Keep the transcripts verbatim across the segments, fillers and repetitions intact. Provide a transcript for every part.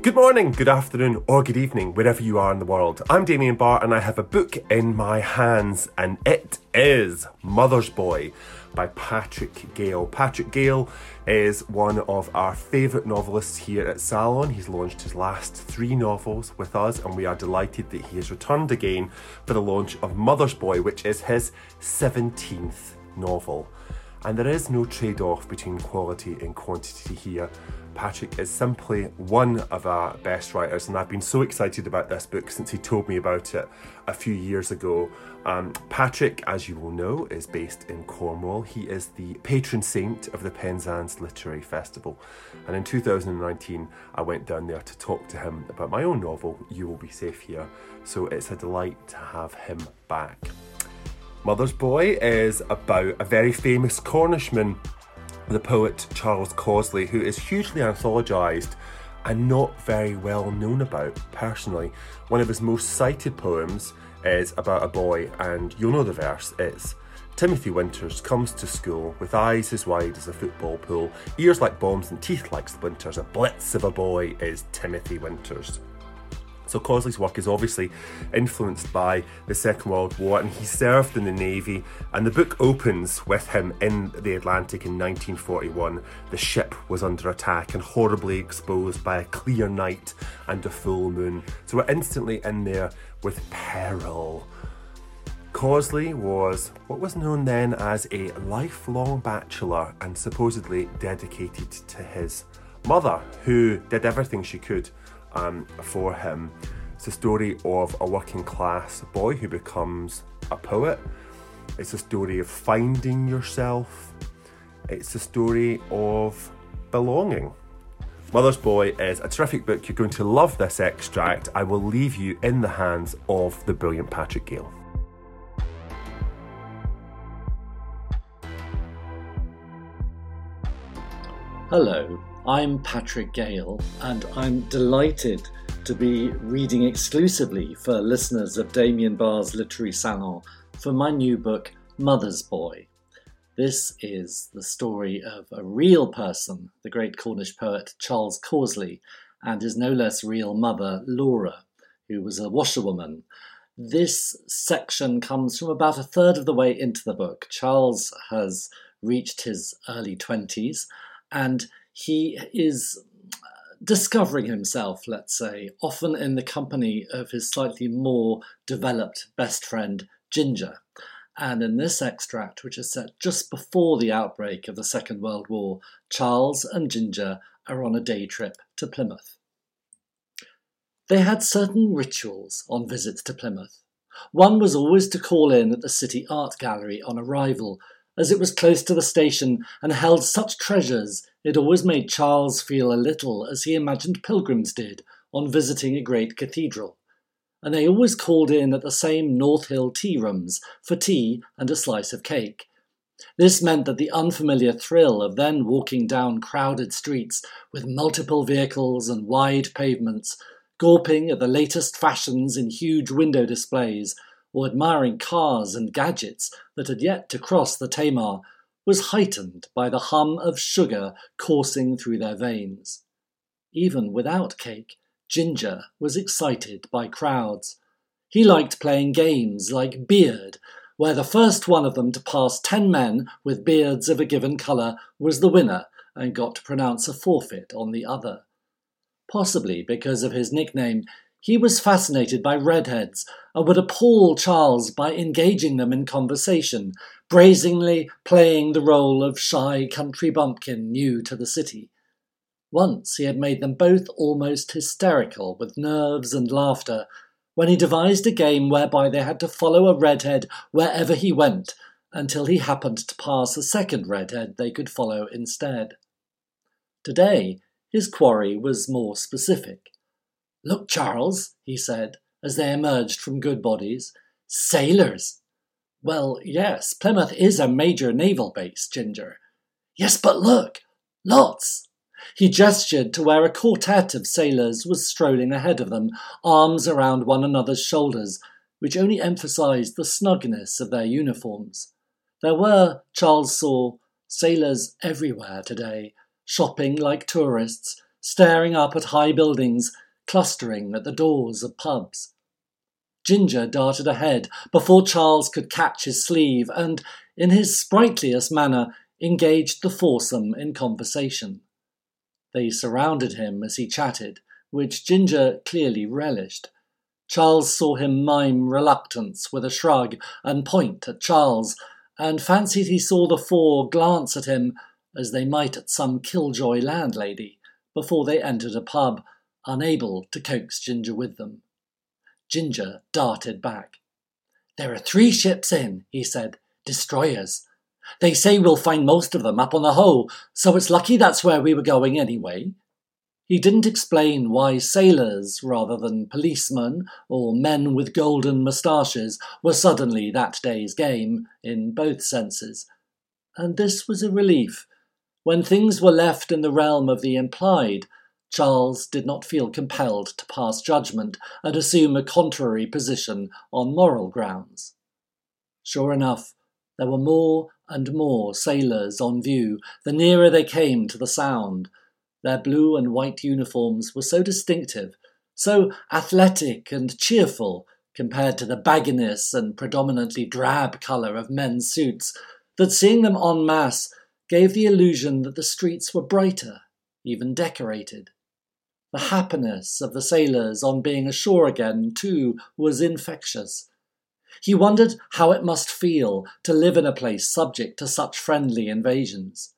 Good morning, good afternoon, or good evening, wherever you are in the world. I'm Damian Barr and I have a book in my hands, and it is Mother's Boy by Patrick Gale. Patrick Gale is one of our favourite novelists here at Salon. He's launched his last three novels with us, and we are delighted that he has returned again for the launch of Mother's Boy, which is his seventeenth novel. And there is no trade-off between quality and quantity here. Patrick is simply one of our best writers, and I've been so excited about this book since he told me about it a few years ago. Um, Patrick, as you will know, is based in Cornwall. He is the patron saint of the Penzance Literary Festival, and in two thousand nineteen I went down there to talk to him about my own novel, You Will Be Safe Here, so it's a delight to have him back. Mother's Boy is about a very famous Cornishman, the poet Charles Causley, who is hugely anthologised and not very well known about personally. One of his most cited poems is about a boy, and you'll know the verse. It's Timothy Winters comes to school with eyes as wide as a football pool, ears like bombs and teeth like splinters. A blitz of a boy is Timothy Winters. So Causley's work is obviously influenced by the Second World War, and he served in the Navy, and the book opens with him in the Atlantic in nineteen forty-one. The ship was under attack and horribly exposed by a clear night and a full moon. So we're instantly in there with peril. Causley was what was known then as a lifelong bachelor and supposedly dedicated to his mother, who did everything she could Um, for him. It's a story of a working class boy who becomes a poet. It's a story of finding yourself. It's a story of belonging. Mother's Boy is a terrific book. You're going to love this extract. I will leave you in the hands of the brilliant Patrick Gale. Hello. I'm Patrick Gale, and I'm delighted to be reading exclusively for listeners of Damian Barr's Literary Salon for my new book, Mother's Boy. This is the story of a real person, the great Cornish poet Charles Causley, and his no less real mother, Laura, who was a washerwoman. This section comes from about a third of the way into the book. Charles has reached his early twenties, and he is discovering himself, let's say, often in the company of his slightly more developed best friend, Ginger. And in this extract, which is set just before the outbreak of the Second World War, Charles and Ginger are on a day trip to Plymouth. They had certain rituals on visits to Plymouth. One was always to call in at the City Art Gallery on arrival, as it was close to the station and held such treasures it always made Charles feel a little as he imagined pilgrims did on visiting a great cathedral. And they always called in at the same North Hill tea rooms for tea and a slice of cake. This meant that the unfamiliar thrill of then walking down crowded streets with multiple vehicles and wide pavements, gawping at the latest fashions in huge window displays, or admiring cars and gadgets that had yet to cross the Tamar, was heightened by the hum of sugar coursing through their veins. Even without cake, Ginger was excited by crowds. He liked playing games like Beard, where the first one of them to pass ten men with beards of a given colour was the winner and got to pronounce a forfeit on the other. Possibly because of his nickname, he was fascinated by redheads and would appall Charles by engaging them in conversation, brazenly playing the role of shy country bumpkin new to the city. Once he had made them both almost hysterical with nerves and laughter when he devised a game whereby they had to follow a redhead wherever he went until he happened to pass a second redhead they could follow instead. Today, his quarry was more specific. "Look, Charles," he said, as they emerged from Goodbody's. "Sailors." "Well, yes, Plymouth is a major naval base, Ginger." "Yes, but look! Lots!" He gestured to where a quartet of sailors was strolling ahead of them, arms around one another's shoulders, which only emphasised the snugness of their uniforms. There were, Charles saw, sailors everywhere today, shopping like tourists, staring up at high buildings, clustering at the doors of pubs. Ginger darted ahead before Charles could catch his sleeve and, in his sprightliest manner, engaged the foursome in conversation. They surrounded him as he chatted, which Ginger clearly relished. Charles saw him mime reluctance with a shrug and point at Charles, and fancied he saw the four glance at him as they might at some killjoy landlady before they entered a pub, unable to coax Ginger with them. Ginger darted back. "There are three ships in," he said, "destroyers. They say we'll find most of them up on the Hoe, so it's lucky that's where we were going anyway." He didn't explain why sailors, rather than policemen or men with golden moustaches, were suddenly that day's game, in both senses. And this was a relief. When things were left in the realm of the implied, Charles did not feel compelled to pass judgment and assume a contrary position on moral grounds. Sure enough, there were more and more sailors on view the nearer they came to the sound. Their blue and white uniforms were so distinctive, so athletic and cheerful compared to the bagginess and predominantly drab colour of men's suits, that seeing them en masse gave the illusion that the streets were brighter, even decorated. The happiness of the sailors on being ashore again, too, was infectious. He wondered how it must feel to live in a place subject to such friendly invasions.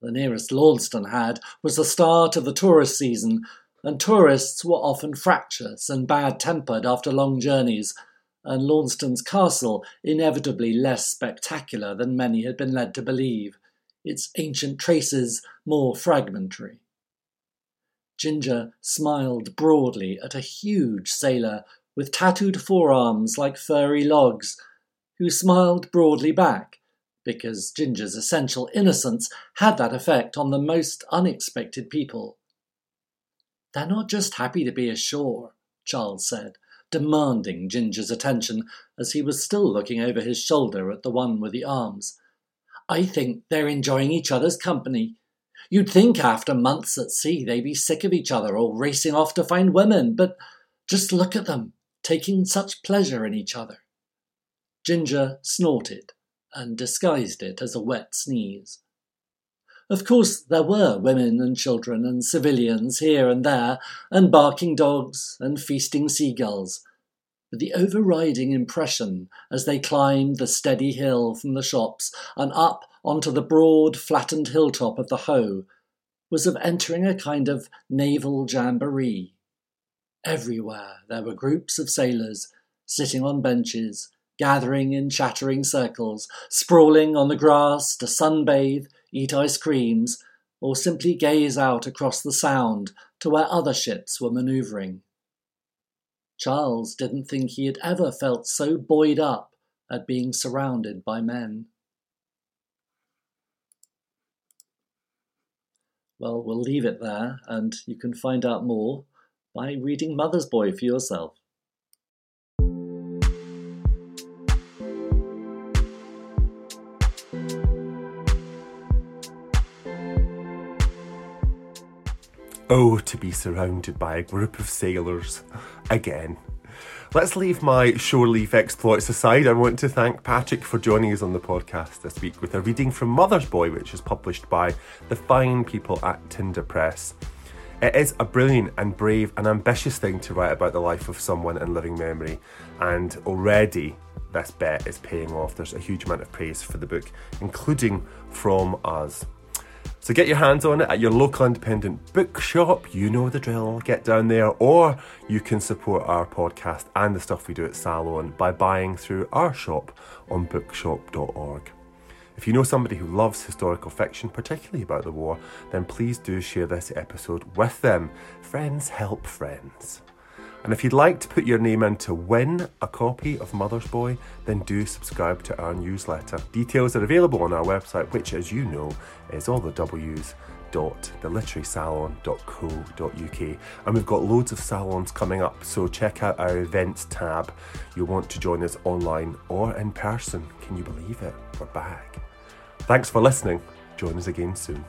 The nearest Launceston had was the start of the tourist season, and tourists were often fractious and bad-tempered after long journeys, and Launceston's castle inevitably less spectacular than many had been led to believe, its ancient traces more fragmentary. Ginger smiled broadly at a huge sailor with tattooed forearms like furry logs, who smiled broadly back, because Ginger's essential innocence had that effect on the most unexpected people. "They're not just happy to be ashore," Charles said, demanding Ginger's attention as he was still looking over his shoulder at the one with the arms. "I think they're enjoying each other's company. You'd think after months at sea they'd be sick of each other or racing off to find women, but just look at them, taking such pleasure in each other." Ginger snorted and disguised it as a wet sneeze. Of course, there were women and children and civilians here and there, and barking dogs and feasting seagulls, but the overriding impression as they climbed the steady hill from the shops and up onto the broad, flattened hilltop of the Hoe was of entering a kind of naval jamboree. Everywhere there were groups of sailors sitting on benches, gathering in chattering circles, sprawling on the grass to sunbathe, eat ice creams, or simply gaze out across the Sound to where other ships were manoeuvring. Charles didn't think he had ever felt so buoyed up at being surrounded by men. Well, we'll leave it there, and you can find out more by reading Mother's Boy for yourself. Oh, to be surrounded by a group of sailors. Again. Let's leave my shore leave exploits aside. I want to thank Patrick for joining us on the podcast this week with a reading from Mother's Boy, which is published by the fine people at Tinder Press. It is a brilliant and brave and ambitious thing to write about the life of someone in living memory, and already this bet is paying off. There's a huge amount of praise for the book, including from us. So get your hands on it at your local independent bookshop. You know the drill. Get down there. Or you can support our podcast and the stuff we do at Salon by buying through our shop on bookshop dot org. If you know somebody who loves historical fiction, particularly about the war, then please do share this episode with them. Friends help friends. And if you'd like to put your name in to win a copy of Mother's Boy, then do subscribe to our newsletter. Details are available on our website, which, as you know, is all the W's dot the literary salon dot co dot uk. And we've got loads of salons coming up, so check out our events tab. You'll want to join us online or in person. Can you believe it? We're back. Thanks for listening. Join us again soon.